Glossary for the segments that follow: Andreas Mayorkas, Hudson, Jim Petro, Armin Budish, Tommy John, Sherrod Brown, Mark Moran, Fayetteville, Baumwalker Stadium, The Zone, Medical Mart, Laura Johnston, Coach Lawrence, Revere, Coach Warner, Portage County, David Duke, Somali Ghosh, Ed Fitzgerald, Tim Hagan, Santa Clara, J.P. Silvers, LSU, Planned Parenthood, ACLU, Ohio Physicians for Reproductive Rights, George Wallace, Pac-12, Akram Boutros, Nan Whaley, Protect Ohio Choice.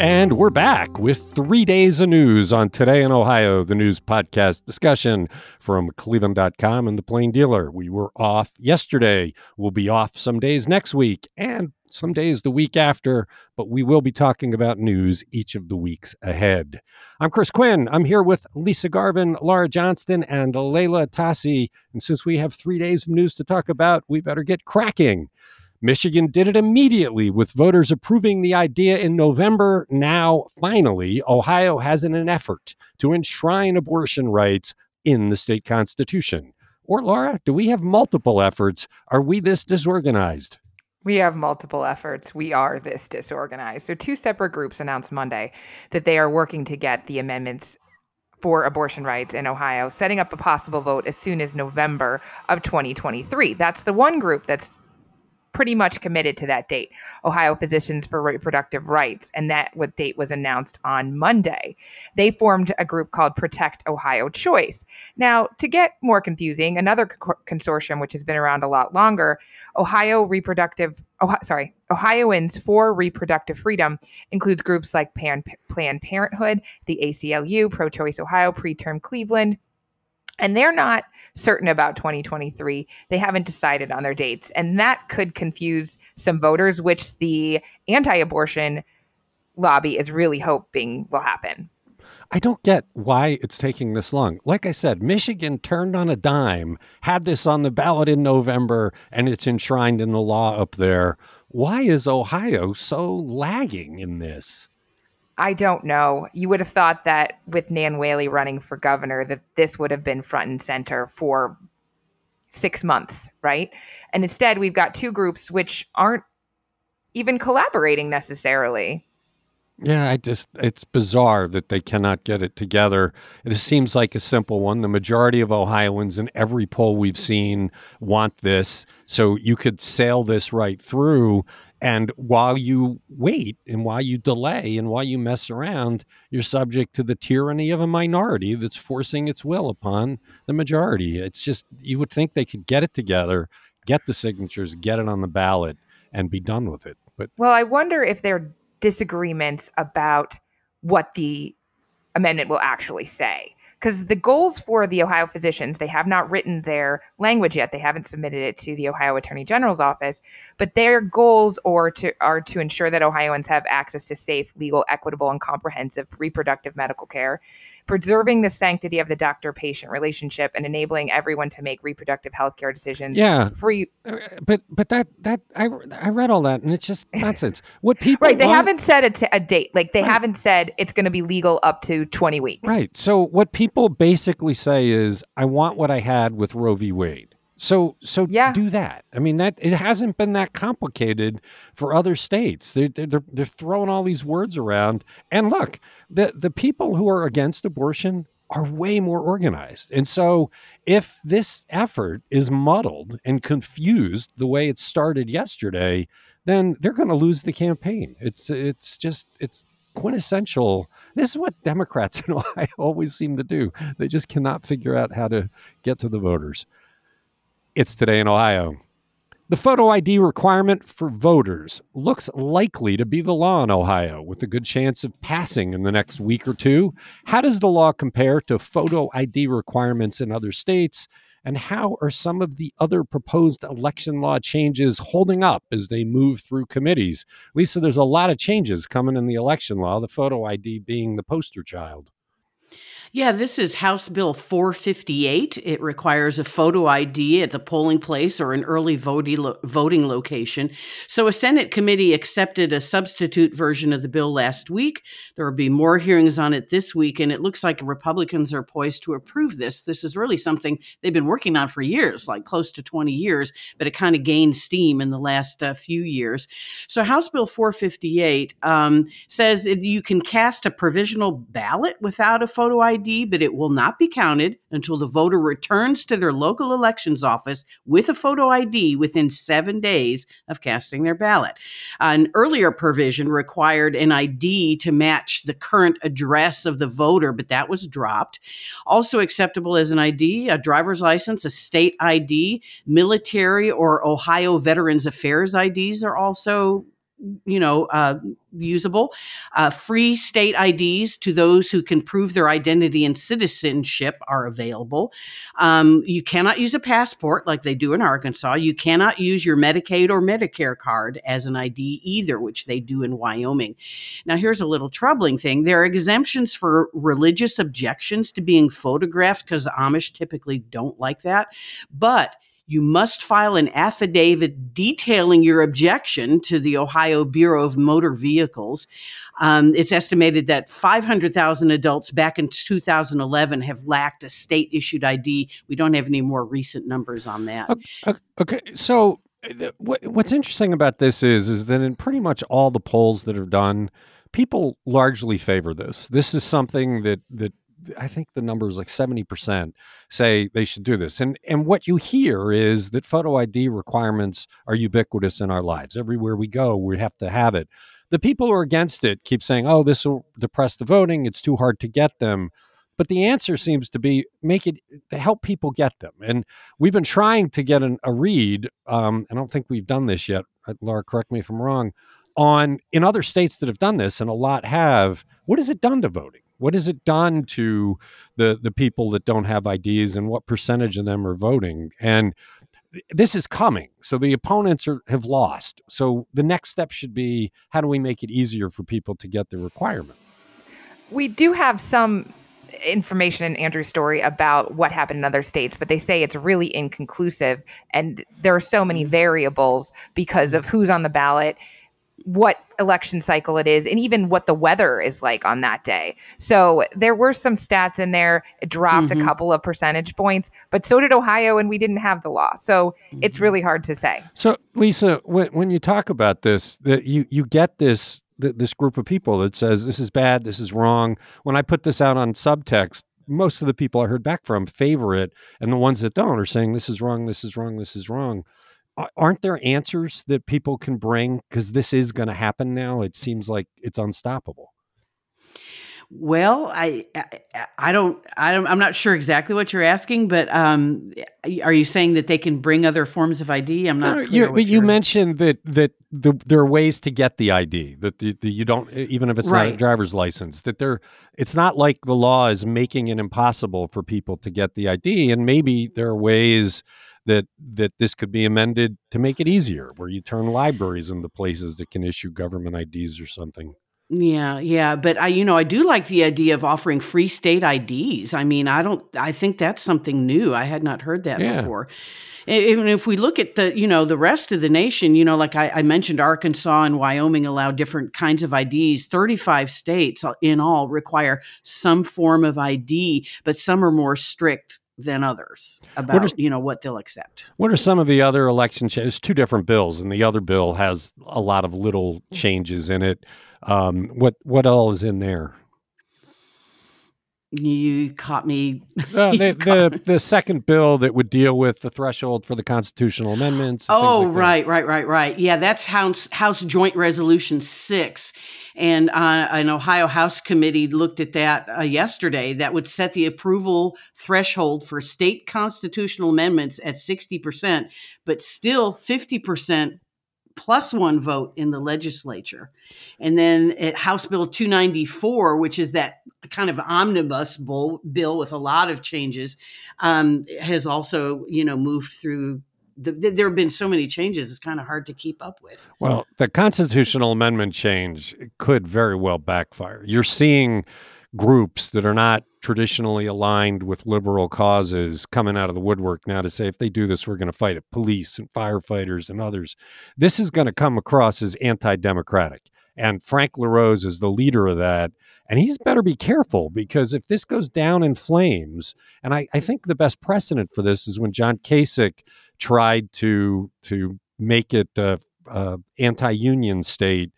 And we're back with 3 days of news on Today in Ohio, the news podcast discussion from Cleveland.com and The Plain Dealer. We were off yesterday. We'll be off some days next week and some days the week after, but we will be talking about news each of the weeks ahead. I'm Chris Quinn. I'm here with Lisa Garvin, Laura Johnston, and Layla Tassi. And since we have 3 days of news to talk about, we better get cracking. Michigan did it immediately with voters approving the idea in November. Now, finally, Ohio has an effort to enshrine abortion rights in the state constitution. Or, Laura, do we have multiple efforts? Are we this disorganized? We have multiple efforts. We are this disorganized. So two separate groups announced Monday that they are working to get the amendments for abortion rights in Ohio, setting up a possible vote as soon as November of 2023. That's the one group that's pretty much committed to that date, Ohio Physicians for Reproductive Rights, and that date was announced on Monday. They formed a group called Protect Ohio Choice. Now, to get more confusing, another consortium, which has been around a lot longer, Ohioans for Reproductive Freedom, includes groups like Planned Parenthood, the ACLU, Pro-Choice Ohio, Preterm Cleveland. And they're not certain about 2023. They haven't decided on their dates. And that could confuse some voters, which the anti-abortion lobby is really hoping will happen. I don't get why it's taking this long. Like I said, Michigan turned on a dime, had this on the ballot in November, and it's enshrined in the law up there. Why is Ohio so lagging in this? I don't know. You would have thought that with Nan Whaley running for governor, that this would have been front and center for 6 months, right? And instead, we've got two groups which aren't even collaborating necessarily. Yeah, it's bizarre that they cannot get it together. This seems like a simple one. The majority of Ohioans in every poll we've seen want this. So you could sail this right through. And while you wait and while you delay and while you mess around, you're subject to the tyranny of a minority that's forcing its will upon the majority. It's just, you would think they could get it together, get the signatures, get it on the ballot, and be done with it. But well, I wonder if they're disagreements about what the amendment will actually say. Because the goals for the Ohio physicians, they have not written their language yet. They haven't submitted it to the Ohio Attorney General's office, but their goals are to ensure that Ohioans have access to safe, legal, equitable, and comprehensive reproductive medical care, preserving the sanctity of the doctor-patient relationship, and enabling everyone to make reproductive health care decisions. Yeah, free. But that I read all that, and it's just nonsense. What people right? They haven't said a date. Like they haven't said it's going to be legal up to 20 weeks. Right. So what people basically say is, I want what I had with Roe v. Wade. So do that. I mean, that it hasn't been that complicated for other states. They're throwing all these words around. And look, the people who are against abortion are way more organized. And so if this effort is muddled and confused the way it started yesterday, then they're going to lose the campaign. It's quintessential. This is what Democrats in Ohio always seem to do. They just cannot figure out how to get to the voters. It's Today in Ohio. The photo ID requirement for voters looks likely to be the law in Ohio, with a good chance of passing in the next week or two. How does the law compare to photo ID requirements in other states? And how are some of the other proposed election law changes holding up as they move through committees? Lisa, there's a lot of changes coming in the election law, the photo ID being the poster child. Yeah, this is House Bill 458. It requires a photo ID at the polling place or an early voting location. So a Senate committee accepted a substitute version of the bill last week. There will be more hearings on it this week, and it looks like Republicans are poised to approve this. This is really something they've been working on for years, like close to 20 years, but it kind of gained steam in the last few years. So House Bill 458 says that you can cast a provisional ballot without a photo ID, but it will not be counted until the voter returns to their local elections office with a photo ID within 7 days of casting their ballot. An earlier provision required an ID to match the current address of the voter, but that was dropped. Also acceptable as an ID, a driver's license, a state ID, military or Ohio Veterans Affairs IDs are also usable, free state IDs to those who can prove their identity and citizenship are available. You cannot use a passport like they do in Arkansas. You cannot use your Medicaid or Medicare card as an ID either, which they do in Wyoming. Now, here's a little troubling thing. There are exemptions for religious objections to being photographed because Amish typically don't like that. But you must file an affidavit detailing your objection to the Ohio Bureau of Motor Vehicles. It's estimated that 500,000 adults back in 2011 have lacked a state-issued ID. We don't have any more recent numbers on that. Okay. So what's interesting about this is that in pretty much all the polls that are done, people largely favor this. This is something that I think the number is like 70% say they should do this. And what you hear is that photo ID requirements are ubiquitous in our lives. Everywhere we go, we have to have it. The people who are against it keep saying, oh, this will depress the voting. It's too hard to get them. But the answer seems to be help people get them. And we've been trying to get a read. I don't think we've done this yet. Laura, correct me if I'm wrong. In other states that have done this, and a lot have, what has it done to voting? What has it done to the people that don't have IDs, and what percentage of them are voting? And this is coming. So the opponents have lost. So the next step should be, how do we make it easier for people to get the requirement? We do have some information in Andrew's story about what happened in other states, but they say it's really inconclusive. And there are so many variables because of who's on the ballot, what election cycle it is, and even what the weather is like on that day. So there were some stats in there. It dropped a couple of percentage points, but so did Ohio, and we didn't have the law. So it's really hard to say. So Lisa, when you talk about this, you get this group of people that says, this is bad, this is wrong. When I put this out on subtext, most of the people I heard back from favor it, and the ones that don't are saying, this is wrong, this is wrong, this is wrong. Aren't there answers that people can bring? Because this is going to happen now. It seems like it's unstoppable. Well, I'm not sure exactly what you're asking, but are you saying that they can bring other forms of ID? I'm not clear. But you mentioned that there are ways to get the ID, that you don't, even if it's not a driver's license, that it's not like the law is making it impossible for people to get the ID, and maybe there are ways that this could be amended to make it easier, where you turn libraries into places that can issue government IDs or something. Yeah. But I do like the idea of offering free state IDs. I mean, I think that's something new. I had not heard that before. Even if we look at the rest of the nation, like I mentioned, Arkansas and Wyoming allow different kinds of IDs. 35 states in all require some form of ID, but some are more strict than others about what they'll accept. What are some of the other election changes? Two different bills, and the other bill has a lot of little changes in it. What all is in there? You caught me. The second bill that would deal with the threshold for the constitutional amendments. Oh, like right. Yeah, that's House Joint Resolution 6. And an Ohio House committee looked at that yesterday. That would set the approval threshold for state constitutional amendments at 60%, but still 50% plus one vote in the legislature. And then at House Bill 294, which is that kind of omnibus bill with a lot of changes, has also, moved through. There have been so many changes, it's kind of hard to keep up with. Well, the constitutional amendment change could very well backfire. You're seeing groups that are not traditionally aligned with liberal causes coming out of the woodwork now to say, if they do this, we're going to fight it. Police and firefighters and others. This is going to come across as anti-democratic. And Frank LaRose is the leader of that. And he's better be careful, because if this goes down in flames, and I think the best precedent for this is when John Kasich tried to make it anti-union state,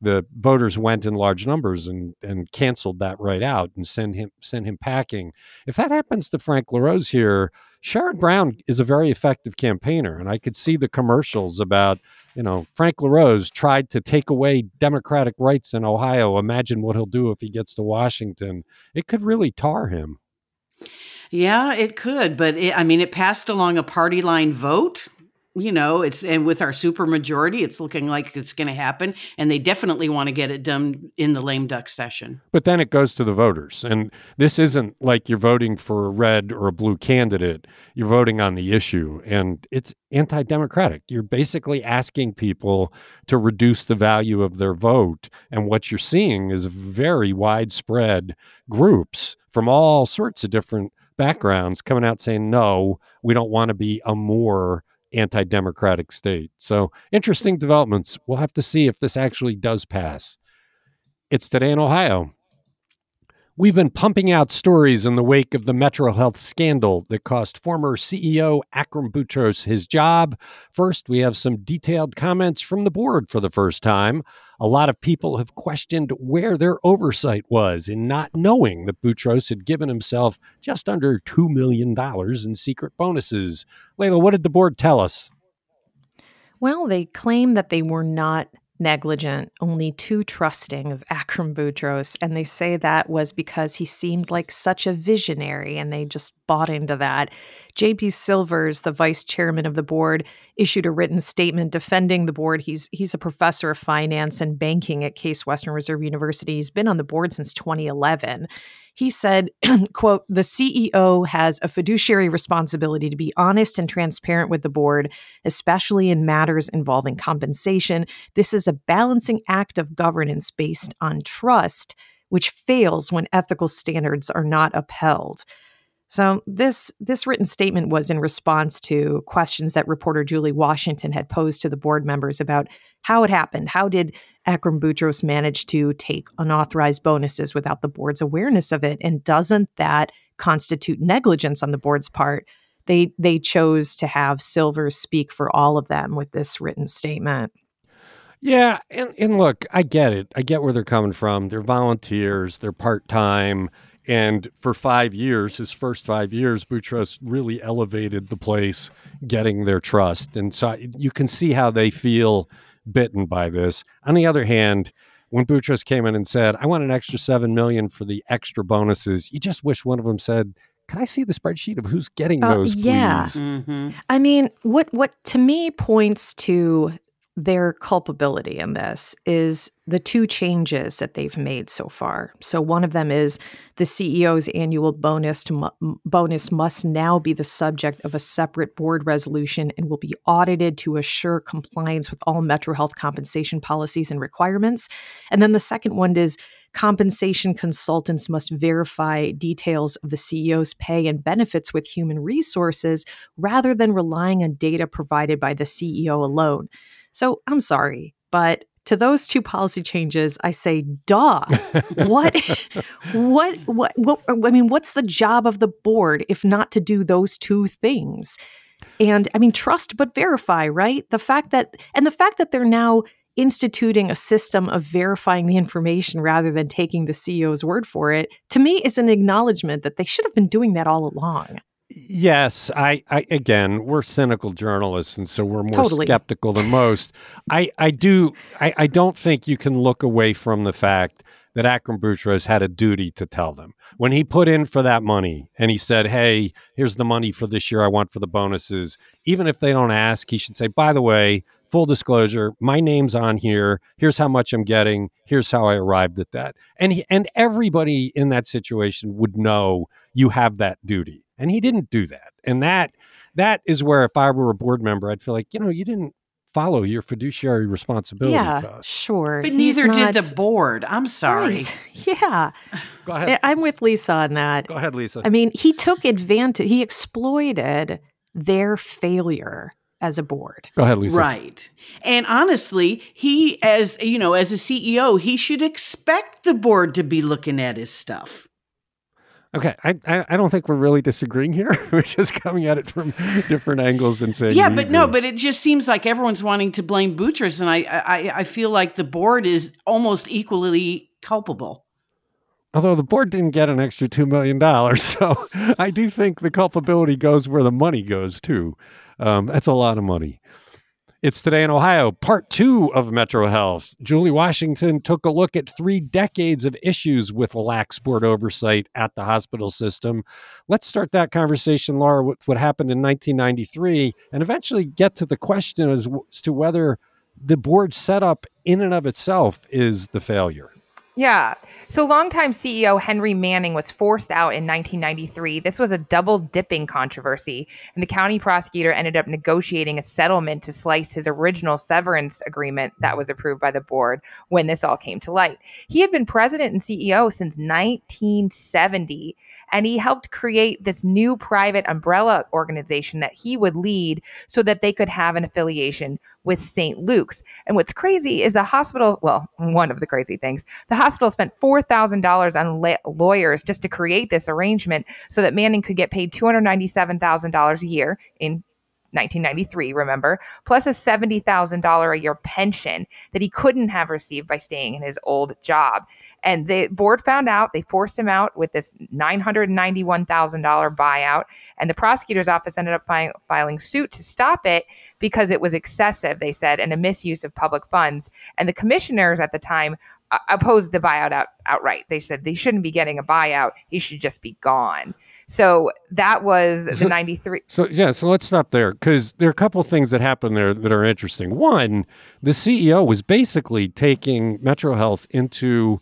the voters went in large numbers and canceled that right out and send him packing. If that happens to Frank LaRose here, Sherrod Brown is a very effective campaigner. And I could see the commercials about, you know, Frank LaRose tried to take away democratic rights in Ohio. Imagine what he'll do if he gets to Washington. It could really tar him. Yeah, it could. But it passed along a party line vote. You know, and with our supermajority, it's looking like it's going to happen. And they definitely want to get it done in the lame duck session. But then it goes to the voters. And this isn't like you're voting for a red or a blue candidate. You're voting on the issue. And it's anti-democratic. You're basically asking people to reduce the value of their vote. And what you're seeing is very widespread groups from all sorts of different backgrounds coming out saying, no, we don't want to be a more anti-democratic state. So interesting developments. We'll have to see if this actually does pass. It's Today in Ohio. We've been pumping out stories in the wake of the Metro Health scandal that cost former CEO Akram Boutros his job. First, we have some detailed comments from the board for the first time. A lot of people have questioned where their oversight was in not knowing that Boutros had given himself just under $2 million in secret bonuses. Layla, what did the board tell us? Well, they claim that they were not negligent, only too trusting of Akram Boutros. And they say that was because he seemed like such a visionary, and they just bought into that. J.P. Silvers, the vice chairman of the board, issued a written statement defending the board. He's a professor of finance and banking at Case Western Reserve University. He's been on the board since 2011. He said, quote, "The CEO has a fiduciary responsibility to be honest and transparent with the board, especially in matters involving compensation. This is a balancing act of governance based on trust, which fails when ethical standards are not upheld." So this written statement was in response to questions that reporter Julie Washington had posed to the board members about how it happened. How did Akram Boutros manage to take unauthorized bonuses without the board's awareness of it? And doesn't that constitute negligence on the board's part? They chose to have Silvers speak for all of them with this written statement. Yeah, and look, I get it. I get where they're coming from. They're volunteers. They're part-time. And for 5 years, his first 5 years, Boutros really elevated the place, getting their trust. And so you can see how they feel bitten by this. On the other hand, when Boutros came in and said, I want an extra $7 million for the extra bonuses, you just wish one of them said, can I see the spreadsheet of who's getting those, please? Mm-hmm. I mean, what to me points to their culpability in this is the two changes that they've made so far. So one of them is the CEO's annual bonus must now be the subject of a separate board resolution and will be audited to assure compliance with all Metro Health compensation policies and requirements. And then the second one is compensation consultants must verify details of the CEO's pay and benefits with human resources rather than relying on data provided by the CEO alone. So I'm sorry, but to those two policy changes, I say, duh. What? I mean, what's the job of the board if not to do those two things? And I mean, trust but verify, right? The fact that they're now instituting a system of verifying the information rather than taking the CEO's word for it, to me, is an acknowledgement that they should have been doing that all along. Yes, I again, we're cynical journalists, and so we're more skeptical than most. I don't think you can look away from the fact that Akram Boutros had a duty to tell them. When he put in for that money and he said, hey, here's the money for this year I want for the bonuses, even if they don't ask, he should say, by the way, full disclosure, my name's on here. Here's how much I'm getting. Here's how I arrived at that. And everybody in that situation would know you have that duty. And he didn't do that. And that is where, if I were a board member, I'd feel like, you know, you didn't follow your fiduciary responsibility to us. Sure. But neither did the board. I'm sorry. Right. Yeah. Go ahead. I'm with Lisa on that. Go ahead, Lisa. I mean, he took advantage. He exploited their failure as a board. Go ahead, Lisa. Right. And honestly, he, as you know, as a CEO, he should expect the board to be looking at his stuff. Okay, I don't think we're really disagreeing here. We're just coming at it from different angles and saying, yeah, but no, but it just seems like everyone's wanting to blame Boutros, and I feel like the board is almost equally culpable. Although the board didn't get an extra $2 million, so I do think the culpability goes where the money goes, too. That's a lot of money. It's Today in Ohio, part two of Metro Health. Julie Washington took a look at 3 decades of issues with lax board oversight at the hospital system. Let's start that conversation, Laura, with what happened in 1993 and eventually get to the question as to whether the board setup in and of itself is the failure. Yeah. So longtime CEO Henry Manning was forced out in 1993. This was a double dipping controversy, and the county prosecutor ended up negotiating a settlement to slice his original severance agreement that was approved by the board when this all came to light. He had been president and CEO since 1970, and he helped create this new private umbrella organization that he would lead so that they could have an affiliation with St. Luke's. And what's crazy is the hospital, well, one of the crazy things, the hospital spent $4,000 on lawyers just to create this arrangement so that Manning could get paid $297,000 a year in 1993, remember, plus a $70,000 a year pension that he couldn't have received by staying in his old job. And the board found out. They forced him out with this $991,000 buyout. And the prosecutor's office ended up filing suit to stop it because it was excessive, they said, and a misuse of public funds. And the commissioners at the time opposed the buyout outright. They said they shouldn't be getting a buyout. He should just be gone. So that was the 93. So let's stop there because there are a couple of things that happened there that are interesting. One, the CEO was basically taking Metro Health into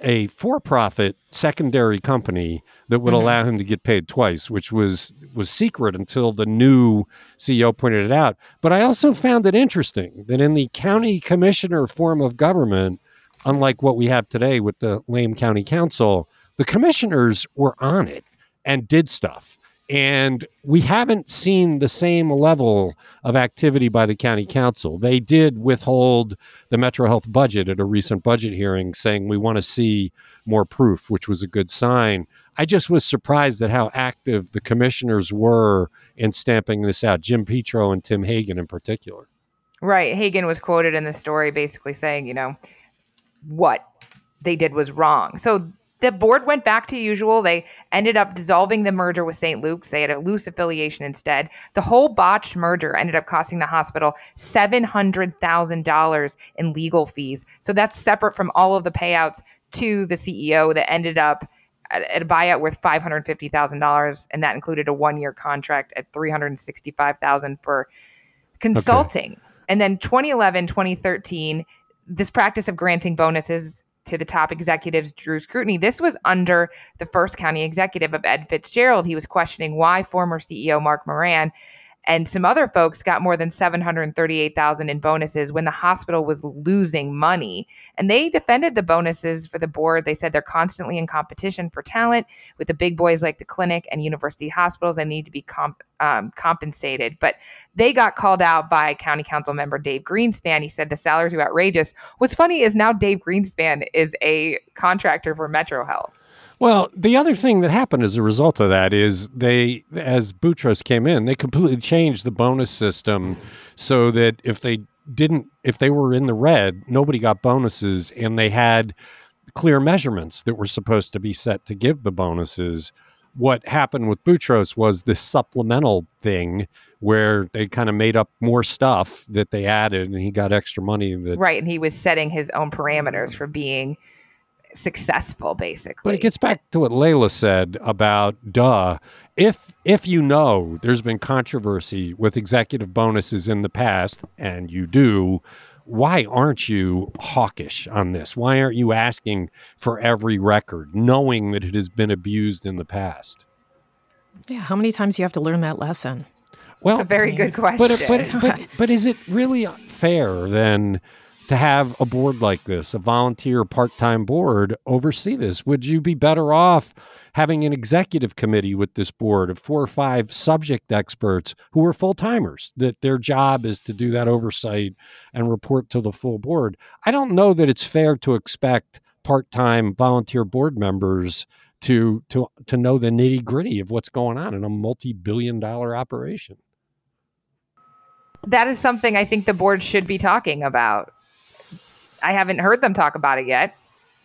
a for-profit secondary company that would allow him to get paid twice, which was secret until the new CEO pointed it out. But I also found it interesting that in the county commissioner form of government, unlike what we have today with the lame county council, the commissioners were on it and did stuff. And we haven't seen the same level of activity by the county council. They did withhold the Metro Health budget at a recent budget hearing, saying we want to see more proof, which was a good sign. I just was surprised at how active the commissioners were in stamping this out, Jim Petro and Tim Hagan in particular. Right. Hagan was quoted in the story basically saying, what they did was wrong. So the board went back to usual. They ended up dissolving the merger with St. Luke's. They had a loose affiliation instead. The whole botched merger ended up costing the hospital $700,000 in legal fees. So that's separate from all of the payouts to the CEO that ended up at a buyout worth $550,000. And that included a 1-year contract at $365,000 for consulting. Okay. And then 2011, 2013, this practice of granting bonuses to the top executives drew scrutiny. This was under the first county executive of Ed Fitzgerald. He was questioning why former CEO Mark Moran and some other folks got more than $738,000 in bonuses when the hospital was losing money. And they defended the bonuses for the board. They said they're constantly in competition for talent with the big boys like the clinic and university hospitals. They need to be compensated. But they got called out by county council member Dave Greenspan. He said the salaries were outrageous. What's funny is now Dave Greenspan is a contractor for Metro Health. Well, the other thing that happened as a result of that is they, as Boutros came in, they completely changed the bonus system so that if they were in the red, nobody got bonuses, and they had clear measurements that were supposed to be set to give the bonuses. What happened with Boutros was this supplemental thing where they kind of made up more stuff that they added, and he got extra money. Right, and he was setting his own parameters for being successful, basically. But it gets back to what Layla said about, if there's been controversy with executive bonuses in the past, and you do, why aren't you hawkish on this? Why aren't you asking for every record, knowing that it has been abused in the past? Yeah, how many times do you have to learn that lesson? Well, it's a very good question. But is it really fair than to have a board like this, a volunteer part-time board oversee this? Would you be better off having an executive committee with this board of 4 or 5 subject experts who are full-timers, that their job is to do that oversight and report to the full board? I don't know that it's fair to expect part-time volunteer board members to know the nitty-gritty of what's going on in a multi-billion-dollar operation. That is something I think the board should be talking about. I haven't heard them talk about it yet.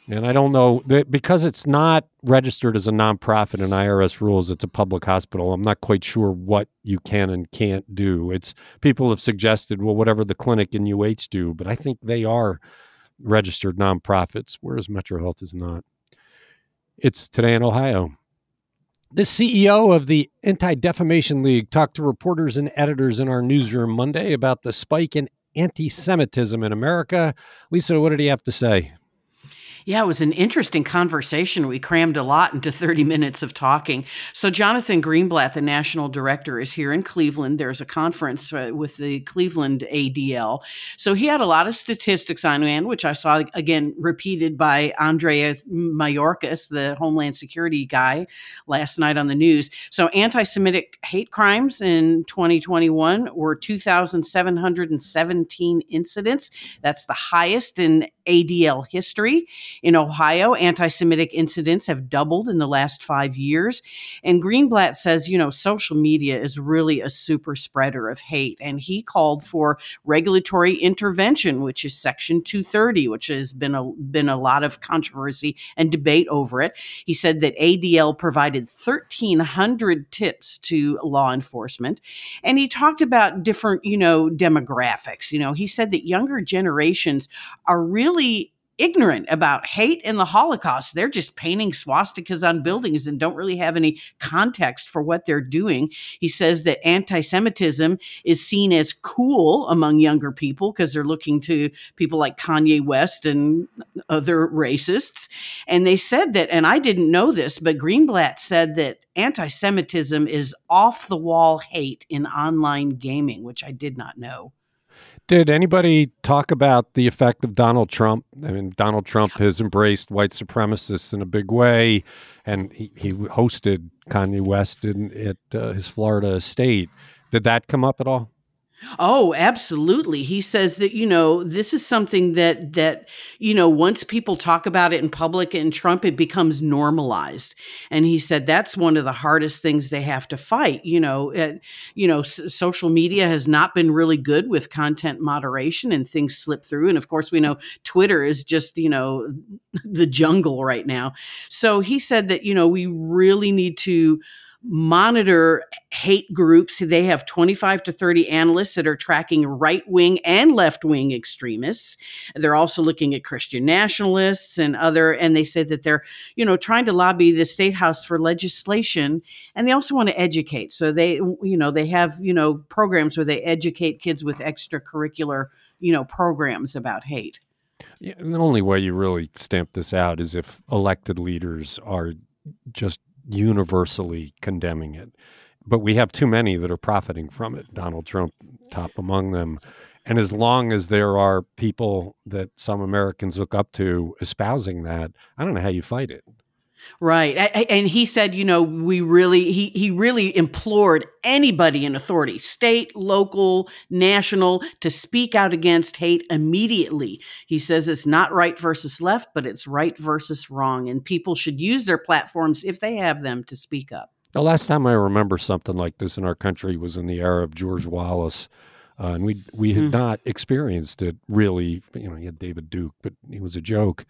And I don't know, because it's not registered as a nonprofit in IRS rules, it's a public hospital. I'm not quite sure what you can and can't do. It's people have suggested, well, whatever the clinic and UH do, but I think they are registered nonprofits, whereas Metro Health is not. It's Today in Ohio. The CEO of the Anti-Defamation League talked to reporters and editors in our newsroom Monday about the spike in anti-Semitism in America. Lisa, what did he have to say? Yeah, it was an interesting conversation. We crammed a lot into 30 minutes of talking. So Jonathan Greenblatt, the national director, is here in Cleveland. There's a conference with the Cleveland ADL. So he had a lot of statistics on hand, which I saw, again, repeated by Andreas Mayorkas, the Homeland Security guy, last night on the news. So anti-Semitic hate crimes in 2021 were 2,717 incidents. That's the highest in ADL history. In Ohio, anti-Semitic incidents have doubled in the last 5 years. And Greenblatt says, you know, social media is really a super spreader of hate. And he called for regulatory intervention, which is Section 230, which has been a lot of controversy and debate over it. He said that ADL provided 1,300 tips to law enforcement. And he talked about different, you know, demographics. You know, he said that younger generations are really ignorant about hate and the Holocaust. They're just painting swastikas on buildings and don't really have any context for what they're doing. He says that anti-Semitism is seen as cool among younger people because they're looking to people like Kanye West and other racists. And they said that, and I didn't know this, but Greenblatt said that anti-Semitism is off-the-wall hate in online gaming, which I did not know. Did anybody talk about the effect of Donald Trump? I mean, Donald Trump has embraced white supremacists in a big way, and he hosted Kanye West at his Florida estate. Did that come up at all? Oh, absolutely. He says that, you know, this is something that, you know, once people talk about it in public and Trump, it becomes normalized. And he said that's one of the hardest things they have to fight. You know, social media has not been really good with content moderation and things slip through. And of course, we know Twitter is just, you know, the jungle right now. So he said that, you know, we really need to monitor hate groups. They have 25 to 30 analysts that are tracking right-wing and left-wing extremists. They're also looking at Christian nationalists and other, and they said that they're, you know, trying to lobby the state house for legislation, and they also want to educate. So they, you know, they have, you know, programs where they educate kids with extracurricular, you know, programs about hate. Yeah, and the only way you really stamp this out is if elected leaders are just universally condemning it. But we have too many that are profiting from it, Donald Trump top among them. And as long as there are people that some Americans look up to espousing that, I don't know how you fight it. Right. And he said, you know, he really implored anybody in authority, state, local, national, to speak out against hate immediately. He says it's not right versus left, but it's right versus wrong. And people should use their platforms, if they have them, to speak up. The last time I remember something like this in our country was in the era of George Wallace. And we had not experienced it really. You know, you had David Duke, but he was a joke.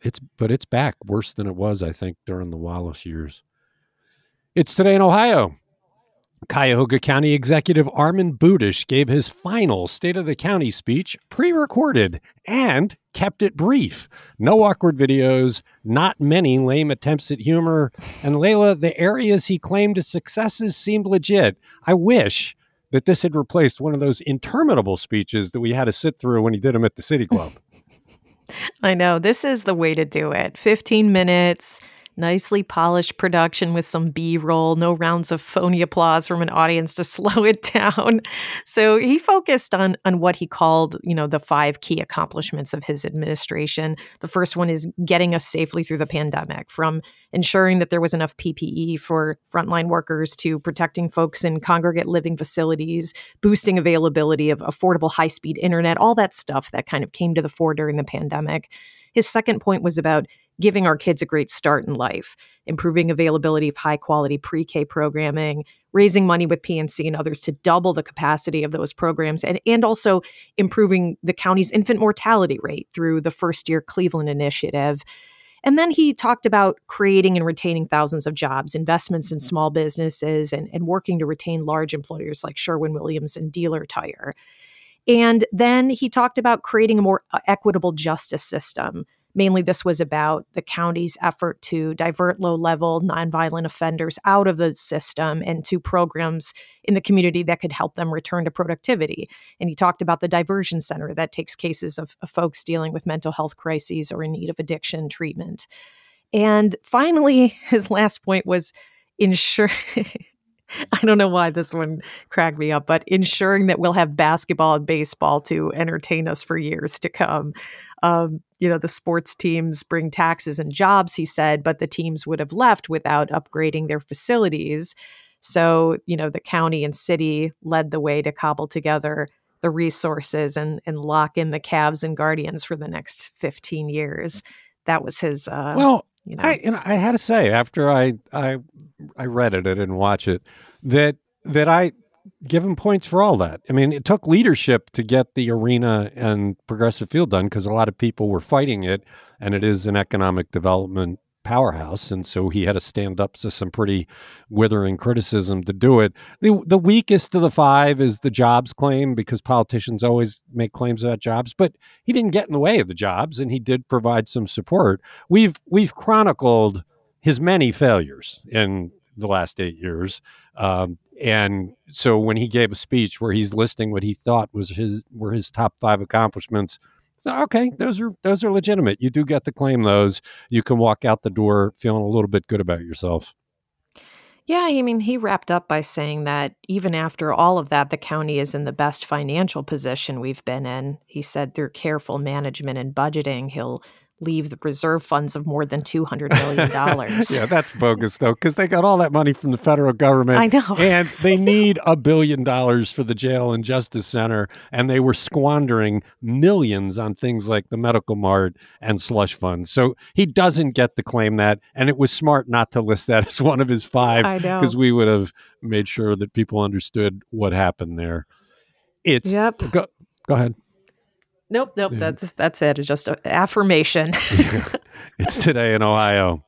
It's back worse than it was, I think, during the Wallace years. It's Today in Ohio. Cuyahoga County Executive Armin Budish gave his final State of the County speech pre-recorded and kept it brief. No awkward videos, not many lame attempts at humor. And Layla, the areas he claimed his successes seemed legit. I wish that this had replaced one of those interminable speeches that we had to sit through when he did them at the City Club. I know. This is the way to do it. 15 minutes, nicely polished production with some B-roll, no rounds of phony applause from an audience to slow it down. So he focused on what he called, the five key accomplishments of his administration. The first one is getting us safely through the pandemic, from ensuring that there was enough PPE for frontline workers to protecting folks in congregate living facilities, boosting availability of affordable high-speed internet, all that stuff that kind of came to the fore during the pandemic. His second point was about giving our kids a great start in life, improving availability of high-quality pre-K programming, raising money with PNC and others to double the capacity of those programs, and also improving the county's infant mortality rate through the first-year Cleveland initiative. And then he talked about creating and retaining thousands of jobs, investments in small businesses, and working to retain large employers like Sherwin-Williams and Dealer Tire. And then he talked about creating a more equitable justice system. Mainly, this was about the county's effort to divert low-level, nonviolent offenders out of the system and to programs in the community that could help them return to productivity. And he talked about the diversion center that takes cases of folks dealing with mental health crises or in need of addiction treatment. And finally, his last point was ensuring... I don't know why this one cracked me up, but ensuring that we'll have basketball and baseball to entertain us for years to come. The sports teams bring taxes and jobs, he said, but the teams would have left without upgrading their facilities. So, the county and city led the way to cobble together the resources and lock in the Cavs and Guardians for the next 15 years. That was his... I had to say, after I read it, I didn't watch it, that I give him points for all that. I mean, it took leadership to get the arena and progressive field done because a lot of people were fighting it, and it is an economic development powerhouse, and so he had to stand up to some pretty withering criticism to do it. The weakest of the five is the jobs claim, because politicians always make claims about jobs, but he didn't get in the way of the jobs, and he did provide some support. We've chronicled his many failures in the last 8 years, and so when he gave a speech where he's listing what he thought were his top five accomplishments, okay, those are legitimate. You do get to claim those. You can walk out the door feeling a little bit good about yourself. Yeah, I mean, he wrapped up by saying that even after all of that, the county is in the best financial position we've been in. He said through careful management and budgeting, he'll leave the reserve funds of more than $200 million. Yeah, that's bogus, though, because they got all that money from the federal government. I know. And they need $1 billion for the jail and justice center, and they were squandering millions on things like the medical mart and slush funds. So he doesn't get to claim that, and it was smart not to list that as one of his five, because we would have made sure that people understood what happened there. Go ahead. Nope. That's it. It's just an affirmation. It's Today in Ohio.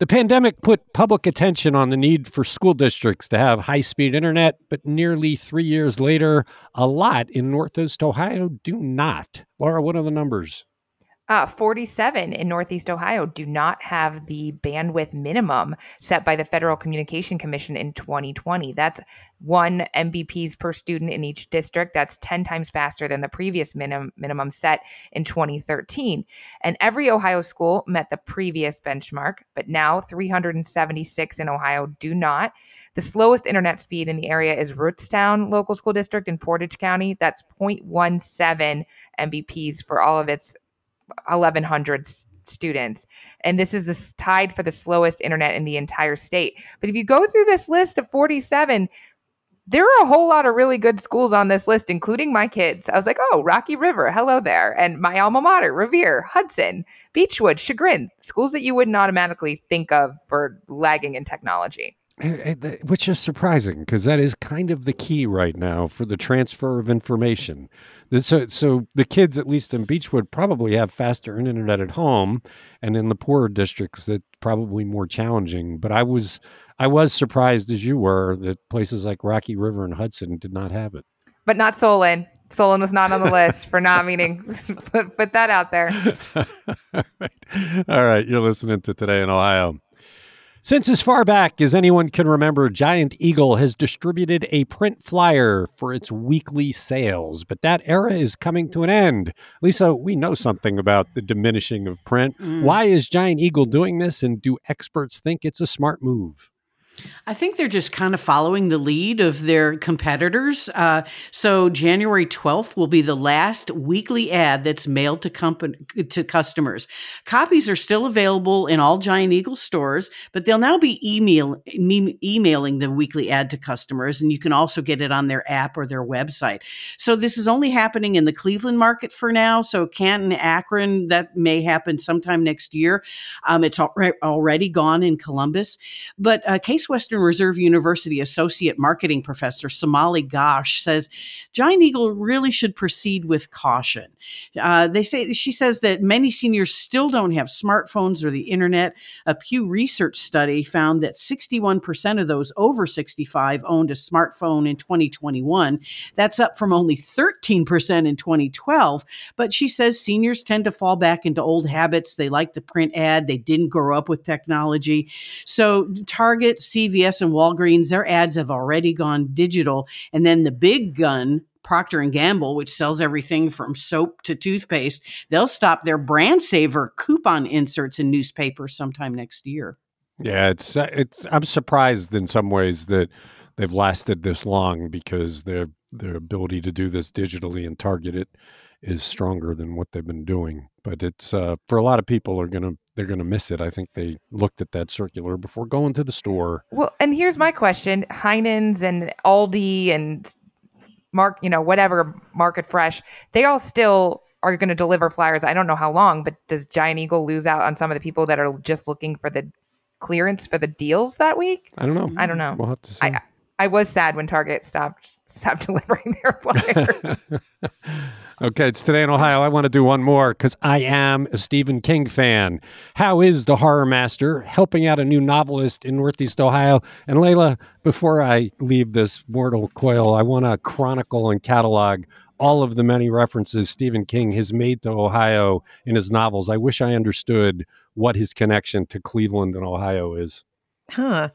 The pandemic put public attention on the need for school districts to have high-speed internet, but nearly 3 years later, a lot in Northeast Ohio do not. Laura, what are the numbers? 47 in Northeast Ohio do not have the bandwidth minimum set by the Federal Communication Commission in 2020. That's 1 Mbps per student in each district. That's 10 times faster than the previous minimum set in 2013. And every Ohio school met the previous benchmark, but now 376 in Ohio do not. The slowest internet speed in the area is Rootstown Local School District in Portage County. That's 0.17 Mbps for all of its 1,100 students. And this is tied for the slowest internet in the entire state. But if you go through this list of 47, there are a whole lot of really good schools on this list, including my kids. I was like, oh, Rocky River, hello there. And my alma mater, Revere, Hudson, Beechwood, Chagrin, schools that you wouldn't automatically think of for lagging in technology. Which is surprising, because that is kind of the key right now for the transfer of information. So the kids, at least in Beechwood, probably have faster internet at home, and in the poorer districts, that's probably more challenging. But I was surprised, as you were, that places like Rocky River and Hudson did not have it. But not Solon. Solon was not on the list for not meaning. Put that out there. All right. You're listening to Today in Ohio. Since as far back as anyone can remember, Giant Eagle has distributed a print flyer for its weekly sales, but that era is coming to an end. Lisa, we know something about the diminishing of print. Why is Giant Eagle doing this, and do experts think it's a smart move? I think they're just kind of following the lead of their competitors. So January 12th will be the last weekly ad that's mailed to customers. Copies are still available in all Giant Eagle stores, but they'll now be emailing the weekly ad to customers, and you can also get it on their app or their website. So this is only happening in the Cleveland market for now. So Canton, Akron, that may happen sometime next year. It's already gone in Columbus. But Case Western Reserve University Associate Marketing Professor Somali Ghosh says Giant Eagle really should proceed with caution. She says that many seniors still don't have smartphones or the internet. A Pew Research study found that 61% of those over 65 owned a smartphone in 2021. That's up from only 13% in 2012. But she says seniors tend to fall back into old habits. They like the print ad. They didn't grow up with technology. So Target, CVS and Walgreens, their ads have already gone digital. And then the big gun, Procter & Gamble, which sells everything from soap to toothpaste, they'll stop their brand saver coupon inserts in newspapers sometime next year. Yeah, it's. I'm surprised in some ways that they've lasted this long, because their ability to do this digitally and target it is stronger than what they've been doing. But it's for a lot of people they're going to miss it. I think they looked at that circular before going to the store. Well, and here's my question. Heinen's and Aldi and Market Fresh, they all still are going to deliver flyers. I don't know how long, but does Giant Eagle lose out on some of the people that are just looking for the clearance for the deals that week? I don't know. We'll have to see. I was sad when Target stopped delivering their flyers. Okay, it's Today in Ohio. I want to do one more because I am a Stephen King fan. How is the Horror Master helping out a new novelist in Northeast Ohio? And Layla, before I leave this mortal coil, I want to chronicle and catalog all of the many references Stephen King has made to Ohio in his novels. I wish I understood what his connection to Cleveland and Ohio is. Huh.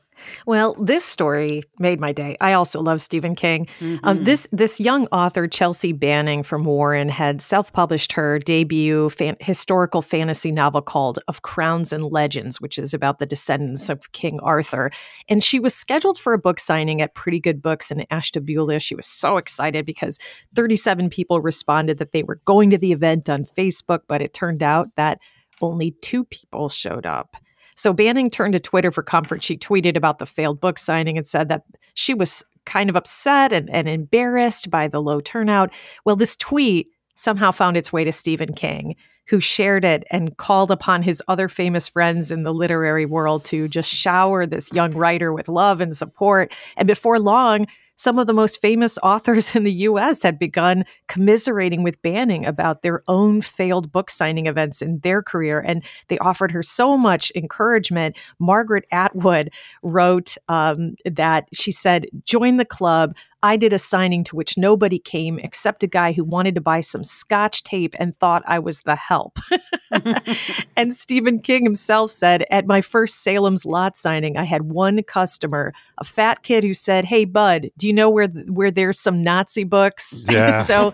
Well, this story made my day. I also love Stephen King. Mm-hmm. This young author, Chelsea Banning from Warren, had self-published her debut historical fantasy novel called Of Crowns and Legends, which is about the descendants of King Arthur. And she was scheduled for a book signing at Pretty Good Books in Ashtabula. She was so excited because 37 people responded that they were going to the event on Facebook, but it turned out that only 2 people showed up. So Banning turned to Twitter for comfort. She tweeted about the failed book signing and said that she was kind of upset and embarrassed by the low turnout. Well, this tweet somehow found its way to Stephen King, who shared it and called upon his other famous friends in the literary world to just shower this young writer with love and support. And before long, some of the most famous authors in the U.S. had begun commiserating with Banning about their own failed book signing events in their career, and they offered her so much encouragement. Margaret Atwood wrote that she said, "Join the club. I did a signing to which nobody came except a guy who wanted to buy some scotch tape and thought I was the help." And Stephen King himself said, "At my first Salem's Lot signing, I had one customer, a fat kid who said, 'Hey, bud, do you know where there's some Nazi books?'" Yeah. So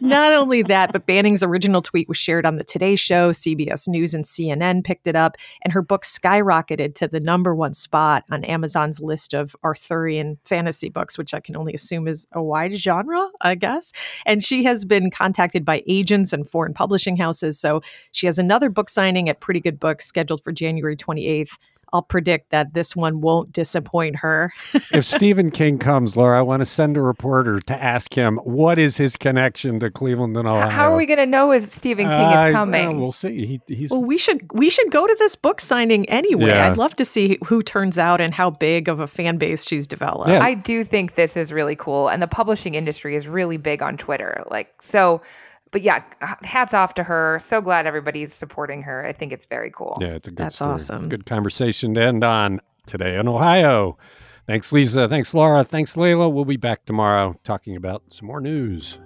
not only that, but Banning's original tweet was shared on the Today Show, CBS News and CNN picked it up, and her book skyrocketed to the #1 spot on Amazon's list of Arthurian fantasy books, which I can only assume is a wide genre, I guess. And she has been contacted by agents and foreign publishing houses. So she has another book signing at Pretty Good Books scheduled for January 28th. I'll predict that this one won't disappoint her. If Stephen King comes, Laura, I want to send a reporter to ask him, what is his connection to Cleveland and Ohio? How are we going to know if Stephen King is coming? We'll see. We should go to this book signing anyway. Yeah. I'd love to see who turns out and how big of a fan base she's developed. Yeah. I do think this is really cool. And the publishing industry is really big on Twitter. But yeah, hats off to her. So glad everybody's supporting her. I think it's very cool. Yeah, it's a good story. That's awesome. Good conversation to end on Today in Ohio. Thanks, Lisa. Thanks, Laura. Thanks, Layla. We'll be back tomorrow talking about some more news.